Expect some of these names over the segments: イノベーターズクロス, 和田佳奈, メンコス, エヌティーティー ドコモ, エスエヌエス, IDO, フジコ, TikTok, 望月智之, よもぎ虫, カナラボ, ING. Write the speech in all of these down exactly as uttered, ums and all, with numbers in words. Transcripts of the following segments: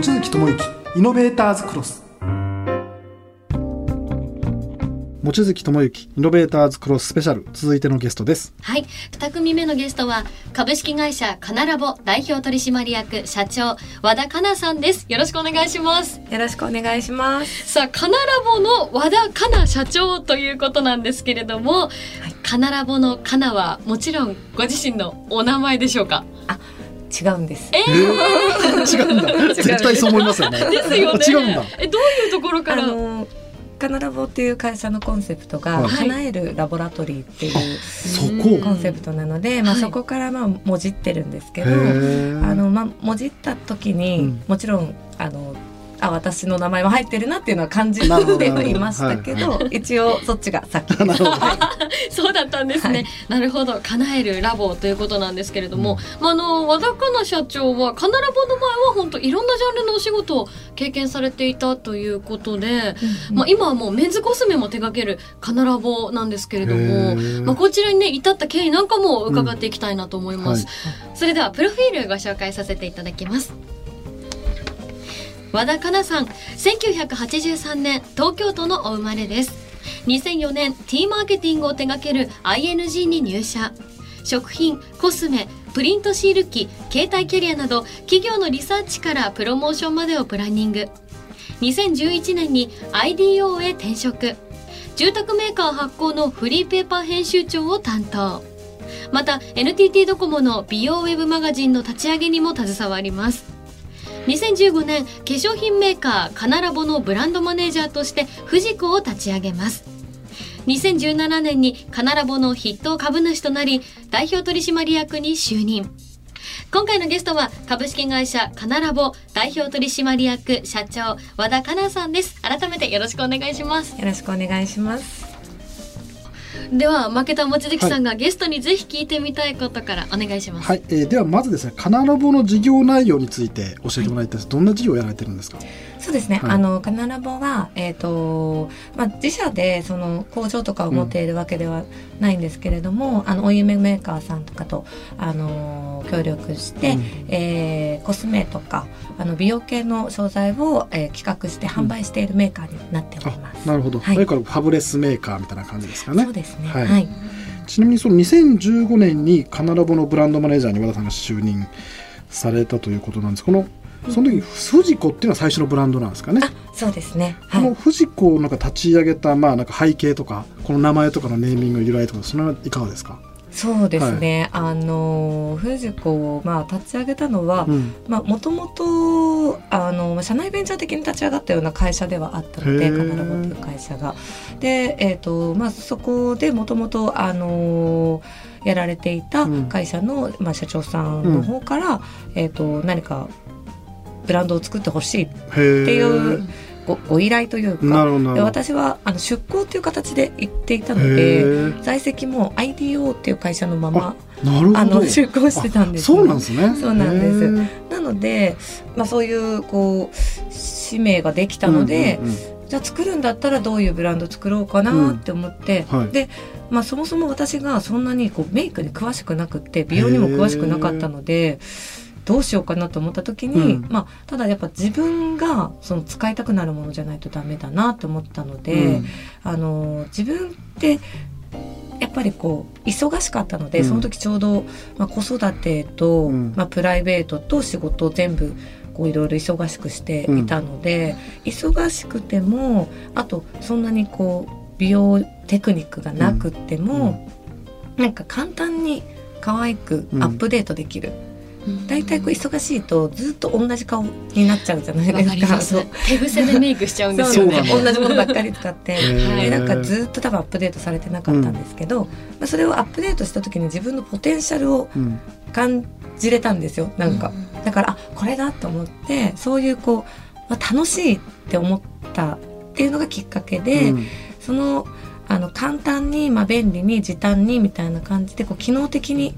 望月智之イノベーターズクロス。望月智之イノベーターズクロススペシャル、続いてのゲストです。はい、に組目のゲストは株式会社カナラボ代表取締役社長和田佳奈さんです。よろしくお願いします。よろしくお願いします。さあ、カナラボの和田佳奈社長ということなんですけれども、はい、カナラボのカナはもちろんご自身のお名前でしょうか？あ、違うんです、えーえー、違うんだ。絶対そう思いますよね。ですよね。違うんだ。え、どういうところから？あのーカナラボっていう会社のコンセプトが、はい、叶えるラボラトリーっていうコンセプトなので、そこ、まあ、そこからまあもじってるんですけど、あの、まあ、もじった時に、うん、もちろんあのあ私の名前も入ってるなっていうのは感じてはいましたけど、はい、一応そっちが先です、はい、そうだったんですね、はい、なるほど。叶えるラボということなんですけれども、うん、まあ、あの和田佳奈社長はカナラボの前は本当いろんなジャンルのお仕事を経験されていたということで、うん、まあ、今はもうメンズコスメも手掛けるカナラボなんですけれども、まあ、こちらに、ね、至った経緯なんかも伺っていきたいなと思います、うん、はい、それではプロフィールご紹介させていただきます。和田佳奈さん、せんきゅうひゃくはちじゅうさんねん東京都のお生まれです。にせんよねん T マーケティングを手掛ける アイエヌジー に入社。食品、コスメ、プリントシール機、携帯キャリアなど企業のリサーチからプロモーションまでをプランニング。にせんじゅういちねんに アイディーオー へ転職。住宅メーカー発行のフリーペーパー編集長を担当。また エヌティーティー ドコモの美容ウェブマガジンの立ち上げにも携わります。にせんじゅうごねん、化粧品メーカーカナラボのブランドマネージャーとしてフジコを立ち上げます。にせんじゅうななねんにカナラボの筆頭株主となり、代表取締役に就任。今回のゲストは株式会社カナラボ代表取締役社長和田佳奈さんです。改めてよろしくお願いします。よろしくお願いします。では負けた望月さんがゲストにぜひ聞いてみたいことからお願いします。はい、えー、ではまずですね、カナラボの事業内容について教えてもらいたいです。どんな事業をやられてるんですか？そうですね、はい、あのカナラボは、えーとまあ、自社でその工場とかを持っているわけではないんですけれども、うん、あのお夢メーカーさんとかと、あのー、協力して、うん、えー、コスメとかあの美容系の商材を、えー、企画して販売しているメーカーになっております。うん、なるほど。はい、それからファブレスメーカーみたいな感じですかね。そうですね。はいはい、ちなみにそのにせんじゅうごねんにカナラボのブランドマネージャーに和田さんが就任されたということなんです。このその時フジコっていうのは最初のブランドなんですかね？あ、そうですね、はい、このフジコをなんか立ち上げた、まあ、なんか背景とかこの名前とかのネーミング由来とかその辺いかがですか？そうですね、はい、あのフジコを、まあ、立ち上げたのは、もともと社内ベンチャー的に立ち上がったような会社ではあったので、カナラボという会社がで、えーとまあ、そこでもともとやられていた会社の、うん、まあ、社長さんの方から、うん、えーと、何かブランドを作ってほしいっていうご, ご依頼というか、で私はあの出向という形で行っていたので、在籍も アイディーオー っていう会社のままあの出向してたんです、ね、そうなんですね。そうなんです。なので、まあ、そうい う, こう使命ができたので、うんうんうん、じゃあ作るんだったらどういうブランド作ろうかなって思って、うん、はい、でまあ、そもそも私がそんなにこうメイクに詳しくなくって美容にも詳しくなかったので、どうしようかなと思った時に、うん、まあ、ただやっぱ自分がその使いたくなるものじゃないとダメだなと思ったので、うん、あの自分ってやっぱりこう忙しかったので、うん、その時ちょうど、まあ、子育てと、うん、まあ、プライベートと仕事を全部こういろいろ忙しくしていたので、うん、忙しくてもあとそんなにこう美容テクニックがなくても、うん、なんか簡単に可愛くアップデートできる、うん、だいたいこう忙しいとずっと同じ顔になっちゃうじゃないですか。そう、手癖でメイクしちゃうんですよね。そう、同じものばっかり使ってで、なんかずっと多分アップデートされてなかったんですけど、うん、まあ、それをアップデートした時に自分のポテンシャルを感じれたんですよ、なんか、うん、だからあこれだと思って、そういうこう、まあ、楽しいって思ったっていうのがきっかけで、うん、その、あの簡単に、まあ、便利に時短にみたいな感じでこう機能的に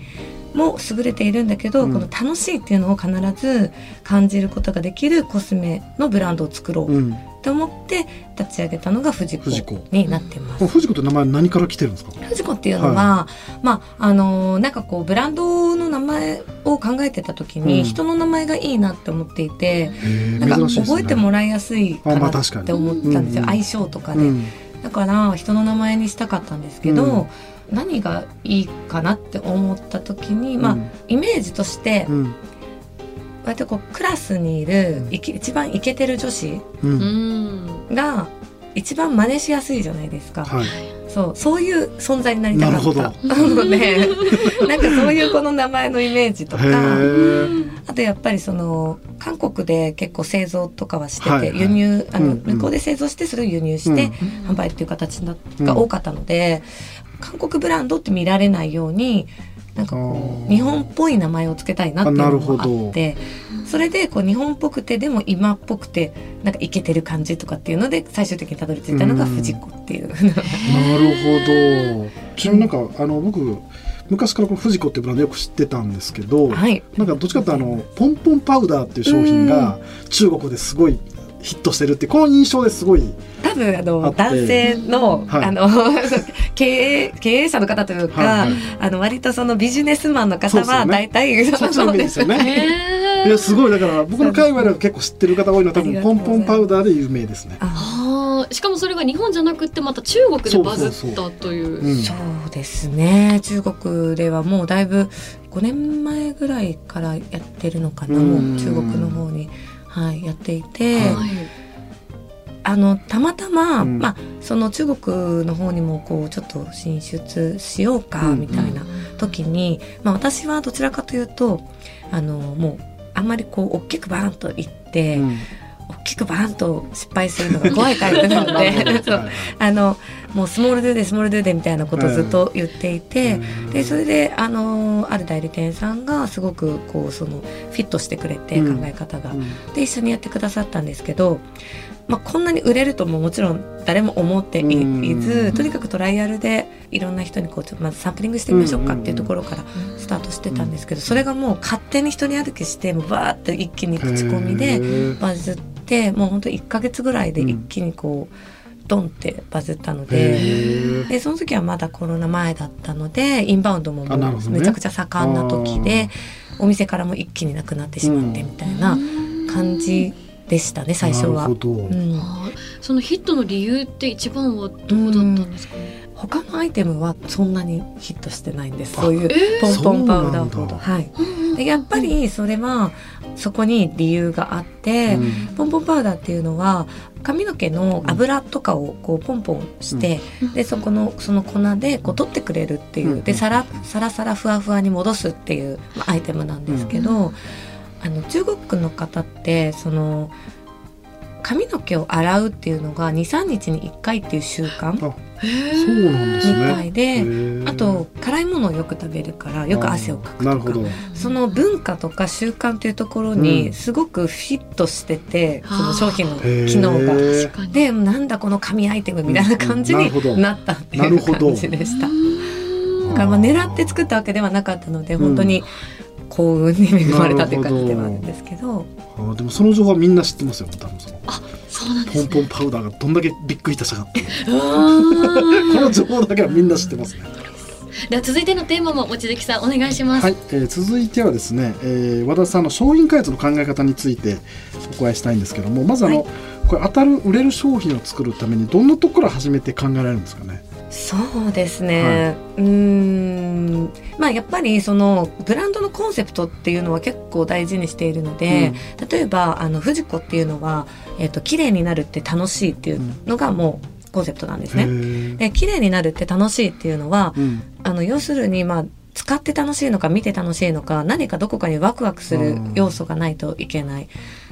も優れているんだけど、うん、この楽しいっていうのを必ず感じることができるコスメのブランドを作ろうと思って立ち上げたのがフジコになってます。フジコって名前何から来てるんですか？フジコっていうのは、はい、まああのー、なんかこうブランドの名前を考えてた時に、うん、人の名前がいいなって思っていて、なんか覚えてもらいやすいかなって思ったんですよ、相性とかで、うん、だから人の名前にしたかったんですけど、うん、何がいいかなって思った時に、まあ、うん、イメージとして、うん、割とこうクラスにいるいき一番イケてる女子が一番真似しやすいじゃないですか、はい、そう、そういう存在になりたかったので、なんかそういうこの名前のイメージとかあとやっぱりその韓国で結構製造とかはしてて、はいはい、輸入あの、うんうん、向こうで製造してそれを輸入して販売っていう形が多かったので、うんうん、韓国ブランドって見られないようになんかこう日本っぽい名前をつけたいなっていうのもあって、それでこう日本っぽくてでも今っぽくてなんかイケてる感じとかっていうので最終的にたどり着いたのがフジコっていう。なるほど。ちなみになんかあの僕昔からこのフジコってブランドよく知ってたんですけど、はい、なんかどっちかってあのポンポンパウダーっていう商品が中国ですごいヒットしてるってこの印象ですごい多分あの男性 の,、はい、あの経営経営者の方というか、はいはい、あの割とそのビジネスマンの方は大体そうですよね。そうですね。すごいだから僕の界隈では結構知ってる方多いのは多分ポンポンパウダーで有名ですね。ああ、しかもそれが日本じゃなくてまた中国でバズったという。そうそうそう、うん、そうですね。中国ではもうだいぶごねんまえぐらいからやってるのかな。もう中国の方に。はい、やっていて、はい、あのたまたま、うん、まあ、その中国の方にもこうちょっと進出しようかみたいな時に、うんうん、まあ、私はどちらかというとあのもうあんまりこう大きくバーンといって、うん、大きくバーンと失敗するのが怖いタイプなのでそう、あのもうスモールドゥでスモールドゥでみたいなことをずっと言っていて、うん、でそれであのある代理店さんがすごくこうそのフィットしてくれて、考え方が、うん、で一緒にやってくださったんですけど、まあ、こんなに売れるとももちろん誰も思っていず、うん、とにかくトライアルでいろんな人にこうちょっとまずサンプリングしてみましょうかっていうところからスタートしてたんですけど、それがもう勝手に一人歩きしてもうバーって一気に口コミでバズって、もう本当いっかげつぐらいで一気にこう、うん、ドンってバズったので、でその時はまだコロナ前だったのでインバウンドももうめちゃくちゃ盛んな時で、ね、お店からも一気になくなってしまってみたいな感じでしたね、うん、最初は。なるほど、うん、そのヒットの理由って一番はどうだったんですかね、うん、他のアイテムはそんなにヒットしてないんです。そういうポンポンパウダーほど、はい、でやっぱりそれはそこに理由があって、うん、ポンポンパウダーっていうのは髪の毛の油とかをこうポンポンして、うん、でそこのその粉でこう取ってくれるっていう、うん、でサラサラサラふわふわに戻すっていう、まあ、アイテムなんですけど、うん、あの中国の方ってその髪の毛を洗うっていうのがにさんにちにいっかいっていう習慣みたいで、あと辛いものをよく食べるからよく汗をかくとか、その文化とか習慣というところにすごくフィットしてて、うん、その商品の機能がでなんだこの紙アイテムみたいな感じになったっていう感じでした。だからまあ狙って作ったわけではなかったので本当に幸運に恵まれたという感じではあるんですけど、あでもその情報はみんな知ってますよ。多分そのあそうなんです、ね、ポンポンパウダーがどんだけびっくりいたしたかってこの情報だけはみんな知ってますね。では続いてのテーマも望月さんお願いします。はい、えー、続いてはですね、えー、和田さんの商品開発の考え方についてお伺いしたいんですけども、まずあの、はい、これ当たる売れる商品を作るためにどんなところから始めて考えられるんですかね。そうですね、はい、うーん、まあ、やっぱりそのブランドのコンセプトっていうのは結構大事にしているので、うん、例えばあのフジコっていうのは、えーと、綺麗になるって楽しいっていうのがもうコンセプトなんですね、うん、で綺麗になるって楽しいっていうのは、うん、あの要するにまあ使って楽しいのか見て楽しいのか何かどこかにワクワクする要素がないといけない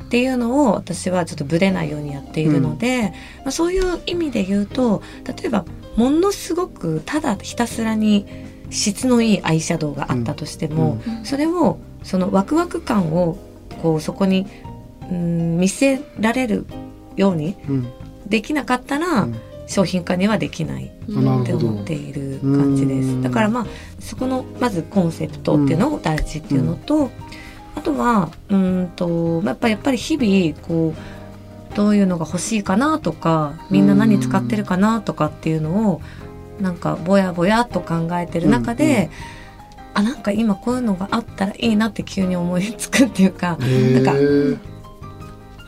っていうのを私はちょっとブレないようにやっているので、うん、まあ、そういう意味で言うと例えばものすごくただひたすらに質のいいアイシャドウがあったとしても、うんうん、それをそのワクワク感をこうそこに、うん、見せられるようにできなかったら、うん、商品化にはできないって思っている感じです。だからまあそこのまずコンセプトっていうのを大事っていうのと、うんうん、あとはうんとやっぱりやっぱり日々こうどういうのが欲しいかなとかみんな何使ってるかなとかっていうのをなんかぼやぼやっと考えてる中で、うんうん、あなんか今こういうのがあったらいいなって急に思いつくっていうか、なんか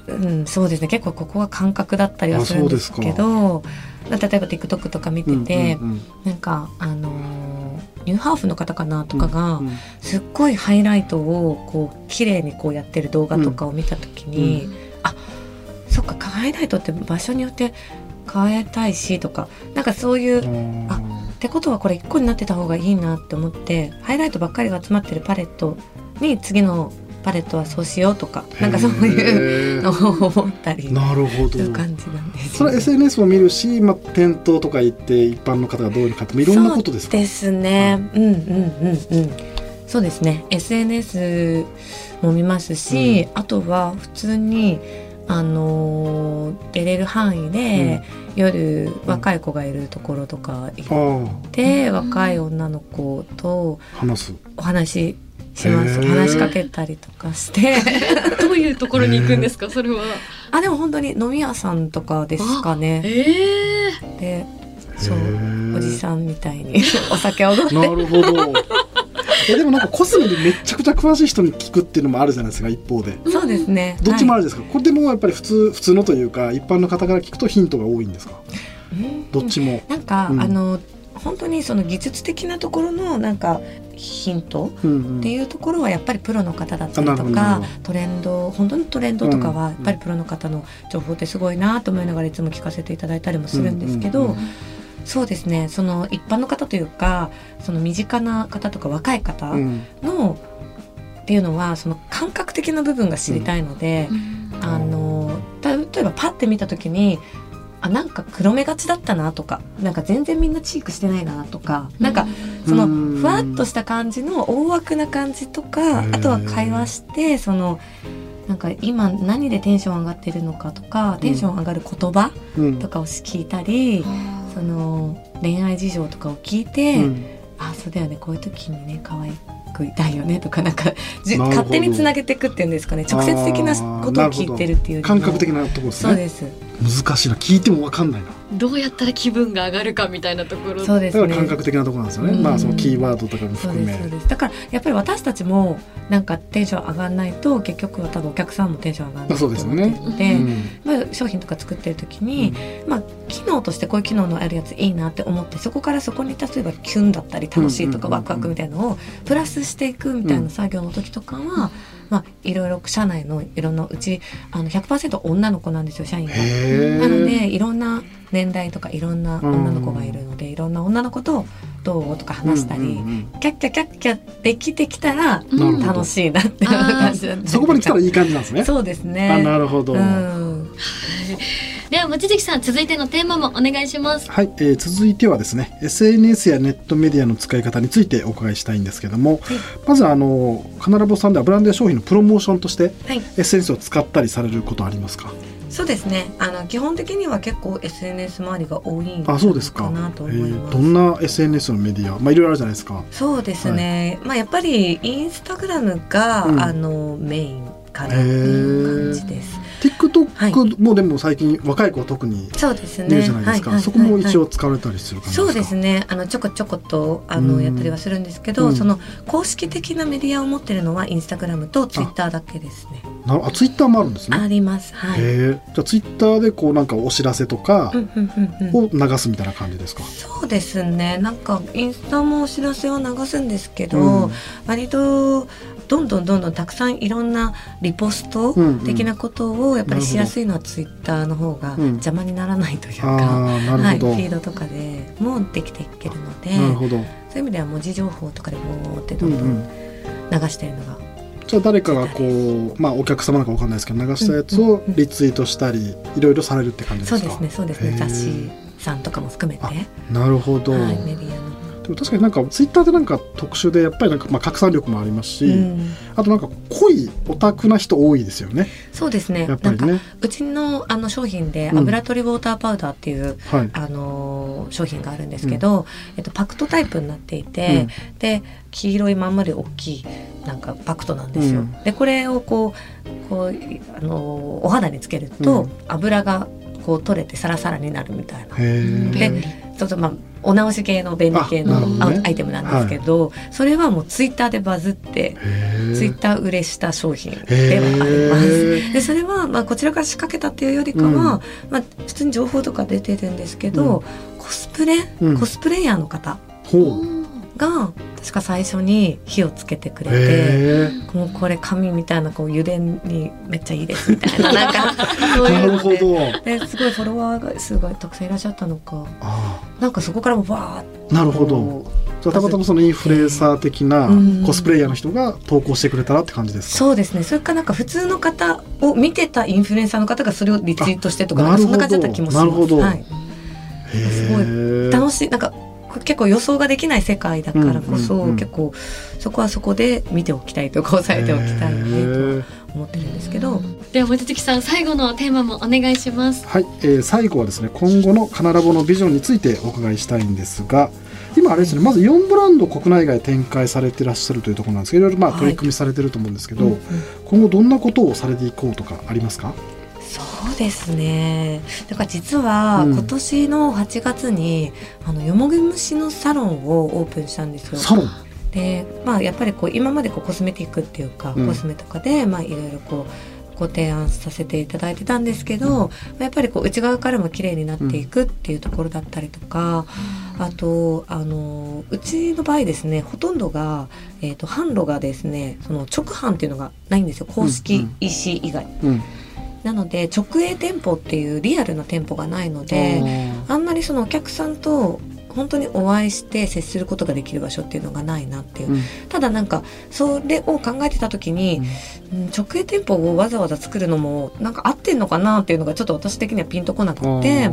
うん、そうですね、結構ここは感覚だったりはするんですけど、例えば TikTok とか見てて、うんうんうん、なんかあのニューハーフの方かなとかが、うんうん、すっごいハイライトをこう綺麗にこうやってる動画とかを見た時に、うんうん、あそっかハイライトって場所によって変えたいしとか、なんかそういう、うん、あってことはこれいっこになってた方がいいなって思って、ハイライトばっかりが集まってるパレットに次のパレットはそうしようとか、なんかそういうのを思ったりという感じなんですよね。それ エスエヌエス も見るし、まあ、店頭とか行って一般の方がどういう方もいろんなことですか。そうですね、うんうんうんうん、そうですね エスエヌエス も見ますし、うん、あとは普通にあの出れる範囲で、うん、夜若い子がいるところとか行って、うん、若い女の子と話すお話します話しかけたりとかしてどういうところに行くんですかそれは。あでも本当に飲み屋さんとかですかね。でそうおじさんみたいにお酒を飲んでなるほどえでもなんかコスメでめちゃくちゃ詳しい人に聞くっていうのもあるじゃないですか、一方で。そうですね、どっちもあるんですか、はい、これでもやっぱり普通普通のというか一般の方から聞くとヒントが多いんですか。うんどっちもなんか、うん、あの本当にその技術的なところのなんかヒントっていうところはやっぱりプロの方だったりとか、うんうん、トレンド本当にトレンドとかはやっぱりプロの方の情報ってすごいなと思いながらいつも聞かせていただいたりもするんですけど、うんうんうん、そうですね、その一般の方というかその身近な方とか若い方のっていうのはその感覚的な部分が知りたいので、うんうん、あの例えばパッて見た時にあなんか黒目がちだったなとか、なんか全然みんなチークしてないなとか、なんかそのふわっとした感じの大枠な感じとか、あとは会話してそのなんか今何でテンション上がってるのかとか、テンション上がる言葉とかを聞いたり、うん、その恋愛事情とかを聞いて、うん、あそうだよねこういう時にね可愛いくいたいよねとか、なんか勝手につなげていくっていうんですかね、直接的なことを聞いてるっていう感覚的なところですね。そうです、難しいな、聞いても分かんないな、どうやったら気分が上がるかみたいなところ。そうですね、だから感覚的なところなんですよね、うんまあ、そのキーワードとかも含め。そうですそうです、だからやっぱり私たちもなんかテンション上がらないと結局は多分お客さんもテンション上がらないと思ってるので、まあ、商品とか作ってる時に、うんまあ、機能としてこういう機能のあるやついいなって思って、そこからそこに例えばキュンだったり楽しいとかワクワクみたいなのをプラスしていくみたいな作業の時とかは、うんうんまあ、いろいろ社内のいろんなうちあの ひゃくパーセント 女の子なんですよ社員が。なのでいろんな年代とかいろんな女の子がいるので、いろんな女の子とどうとか話したり、うんうんうん、キャッキャキャッキャできてきたら楽しいなっていう感じなんです。そこまで来たらいい感じなんですね。そうですね、あなるほど、うん、では望月さん続いてのテーマもお願いします。はい、えー、続いてはですね エスエヌエス やネットメディアの使い方についてお伺いしたいんですけども、はい、まずあのカナラボさんではブランドや商品のプロモーションとして、はい、エスエヌエス を使ったりされることありますか。そうですね、あの基本的には結構 エスエヌエス 周りが多いんかなと思います。あ、そうですか、えー、どんな エスエヌエス のメディア、まあ、いろいろあるじゃないですか。そうですね、はいまあ、やっぱりインスタグラムが、うん、あのメインかなという感じです。TikTok もでも最近若い子は特にそうですねいるじゃないですか。そこも一応使われたりする感じですか。そうですね、あのちょこちょことあのやったりはするんですけど、うん、その公式的なメディアを持ってるのはインスタグラムとツイッターだけですね。なるあツイッターもあるんですね。あります、はい、へじゃあツイッターでこうなんかお知らせとかを流すみたいな感じですか、うんうんうんうん、そうですね、なんかインスタもお知らせは流すんですけど、うん、割とどんどんどんどんたくさんいろんなリポスト的なことをやっぱりしやすいのはツイッターの方が邪魔にならないというか、うんはい、フィードとかでもできていけるので、なるほど、そういう意味では文字情報とかでもってどんどん流しているのが、うんうん、じゃあ誰かがこう、まあ、お客様なんか分かんないですけど流したやつをリツイートしたりいろいろされるって感じですか。そうですね、そうですね、雑誌さんとかも含めて。なるほど、はい、メディアのど、確かになんかツイッターでなんか特殊でやっぱりなんかまあ拡散力もありますし、うん、あとなんか濃いオタクな人多いですよね。そうですね。やっぱりね、なんかうちのあの商品で油取りウォーターパウダーっていう、うんはい、あの商品があるんですけど、うんえっと、パクトタイプになっていて、うん、で黄色いまんまり大きいなんかパクトなんですよ、うん、でこれをこう、こうあのお肌につけると、うん、油がこう取れてサラサラになるみたいな。でちょっとまあお直し系の便利系のアイテムなんですけど、ねはい、それはもうツイッターでバズってツイッター売れした商品ではあります。でそれはまあこちらから仕掛けたっていうよりかは、うんまあ、普通に情報とか出てるんですけど、うん、コスプレ、うん、コスプレイヤーの方が確か最初に火をつけてくれて、もうこれ紙みたいなこう油田にめっちゃいいですみたいななんかそういうので、ですごいフォロワーがすごいたくさんいらっしゃったのか、あなんかそこからもバーッと。なるほど。じゃあたまたまそのインフルエンサー的なコスプレイヤーの人が投稿してくれたらって感じですか。そうですね。それかなんか普通の方を見てたインフルエンサーの方がそれをリツイートしてとか、なんかそんな感じだった気もします。なるほど、はい、すごい楽しい、なんか結構予想ができない世界だからこそ、うんうんうん、結構そこはそこで見ておきたいとか押さえておきたいねと思ってるんですけど、では望月さん最後のテーマもお願いします。はい、えー、最後はですね今後のカナラボのビジョンについてお伺いしたいんですが、今あれですね、まずよんブランド国内外展開されてらっしゃるというところなんですけど、いろいろまあ取り組みされてると思うんですけど、はいうんうん、今後どんなことをされていこうとかありますか。そうですね。だから実は今年のはちがつに、うん、あのよもぎ虫のサロンをオープンしたんですよ。サロンで、まあ、やっぱりこう今までこうコスメティックっていうか、うん、コスメとかでまあいろいろこうご提案させていただいてたんですけど、うん、やっぱりこう内側からも綺麗になっていくっていうところだったりとか、うん、あとあのうちの場合ですね、ほとんどが、えーと、販路がですねその直販っていうのがないんですよ、公式 イーシー 以外、うんうんうんなので直営店舗っていうリアルな店舗がないので、あんまりそのお客さんと本当にお会いして接することができる場所っていうのがないなっていう、うん、ただなんかそれを考えてた時に、うん、直営店舗をわざわざ作るのもなんか合ってんのかなっていうのがちょっと私的にはピンとこなくて、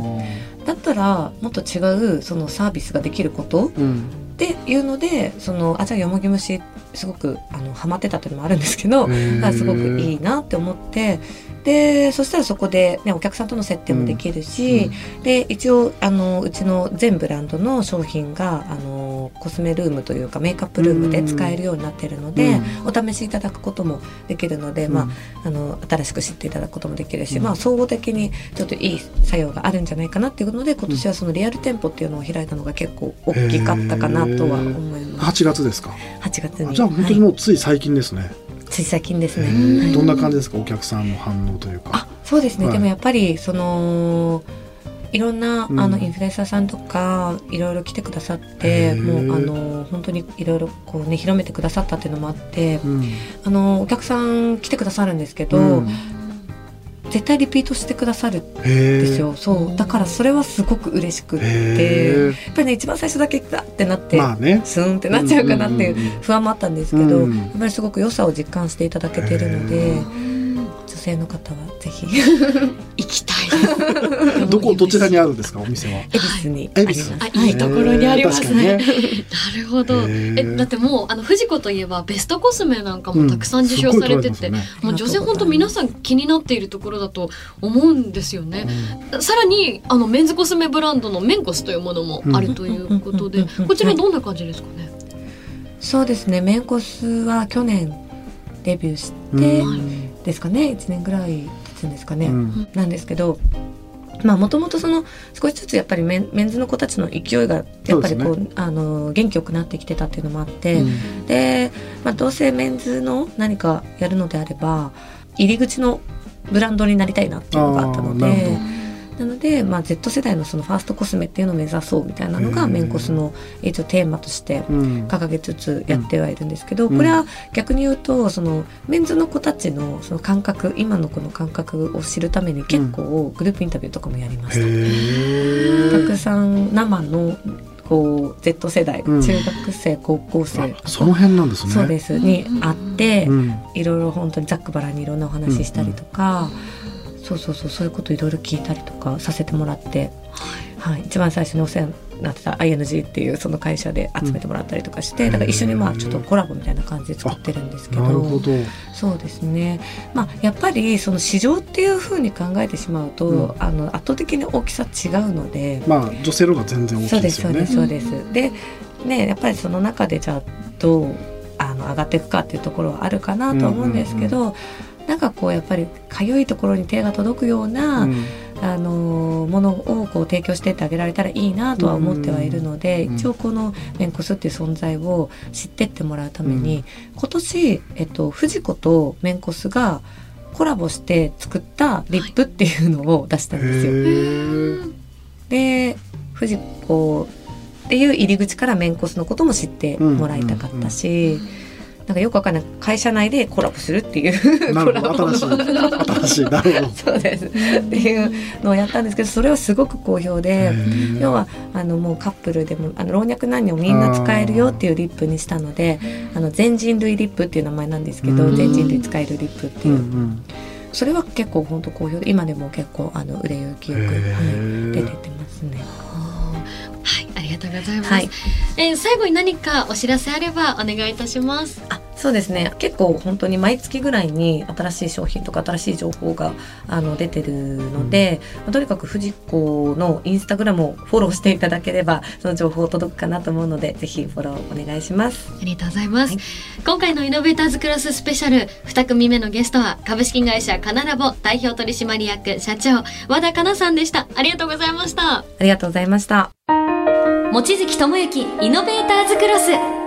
だったらもっと違うそのサービスができること、うんっていうので、そのあじゃあよもぎ虫すごくあのハマってたというのもあるんですけど、すごくいいなって思って、でそしたらそこで、ね、お客さんとの接点もできるし、うん、で一応あのうちの全ブランドの商品があのコスメルームというかメイクアップルームで使えるようになっているので、お試しいただくこともできるので、うんまあ、あの新しく知っていただくこともできるし、うんまあ、総合的にちょっといい作用があるんじゃないかなっていうので、今年はそのリアル店舗っていうのを開いたのが結構大きかったかなとは思います。はちがつですか。はちがつに。じゃあ本当にもうつい最近ですね、はい、つい最近ですね。どんな感じですか、お客さんの反応というか。あそうですね、はい、でもやっぱりそのいろんなあのインフルエンサーさんとかいろいろ来てくださって、うん、もうあの本当にいろいろこうね広めてくださったっていうのもあって、うん、あのお客さん来てくださるんですけど、うん絶対リピートしてくださるんですよ。そうだからそれはすごく嬉しくって、やっぱりね一番最初だけだってなって、まあね、スーンってなっちゃうかなっていう不安もあったんですけど、うん、やっぱりすごく良さを実感していただけているので、女性の方はぜひ行きたいどこどちらにあるんですか、お店は。恵比寿にあります。あいいところにありますね、えー、なるほど。えだってもうあのフジコといえばベストコスメなんかもたくさん受賞されてて、うんね、もう女性本当皆さん気になっているところだと思うんですよね、うん、さらにあのメンズコスメブランドのメンコスというものもあるということで、こちらどんな感じですかね。そうですね、メンコスは去年デビューして、うん、ですかねいちねんぐらいですかね、うん、なんですけど、まあもともとその少しずつやっぱりメンズの子たちの勢いがやっぱりこう、ね、あの元気よくなってきてたっていうのもあって、うん、で、まあ、どうせメンズの何かやるのであれば入り口のブランドになりたいなっていうのがあったので、なので、まあ、Z 世代のそのファーストコスメっていうのを目指そうみたいなのがメンコスの一応テーマとして掲げつつやってはいるんですけど、これは逆に言うとそのメンズの子たち の, その感覚今の子の感覚を知るために結構グループインタビューとかもやりました、うん、たくさん生のこう Z 世代、うん、中学生高校生その辺なんですね。そうですに会って、うん、いろいろ本当にざっくばらにいろんなお話したりとか、うんうんそうそうそうそういうこといろいろ聞いたりとかさせてもらって、はいはい、一番最初にお世話なってた アイエヌジー っていうその会社で集めてもらったりとかして、うん、だから一緒にまあちょっとコラボみたいな感じで作ってるんですけど、なるほど、そうですね、まあ、やっぱりその市場っていうふうに考えてしまうと、うん、あの圧倒的に大きさ違うので、まあ、女性の方が全然大きいですよね。そうですそうですそうです、うん、でね、やっぱりその中でじゃあどうあの上がっていくかっていうところはあるかなと思うんですけど、うんうんうん、なんかこうやっぱりかゆいところに手が届くような、うん、あのものをこう提供してってあげられたらいいなとは思ってはいるので、うん、一応このめんこすっていう存在を知ってってもらうために、うん、今年、えっと、藤子とめんこすがコラボして作ったリップっていうのを出したんですよ、はい、で藤子っていう入り口からめんこすのことも知ってもらいたかったし、うんうんうん、なんかよくわかんない会社内でコラボするっていうコラボの新しいなるほどそうですっていうのをやったんですけど、それはすごく好評で、要はあのもうカップルでもあの老若男女みんな使えるよっていうリップにしたので、あの全人類リップっていう名前なんですけど、全人類使えるリップっていう、うんうん、それは結構本当好評で、今でも結構あの売れ行きよく、はい、出ててますね。はい、ありがとうございます、はい、えー、最後に何かお知らせあればお願いいたします。あ、そうですね、結構本当に毎月ぐらいに新しい商品とか新しい情報があの出てるので、うん、とにかく藤子のインスタグラムをフォローしていただければその情報届くかなと思うので、ぜひフォローお願いします。ありがとうございます、はい、今回のイノベーターズクロススペシャルに組目のゲストは株式会社カナラボ代表取締役社長和田香奈さんでした。ありがとうございました。ありがとうございました。望月智之イノベーターズクロス。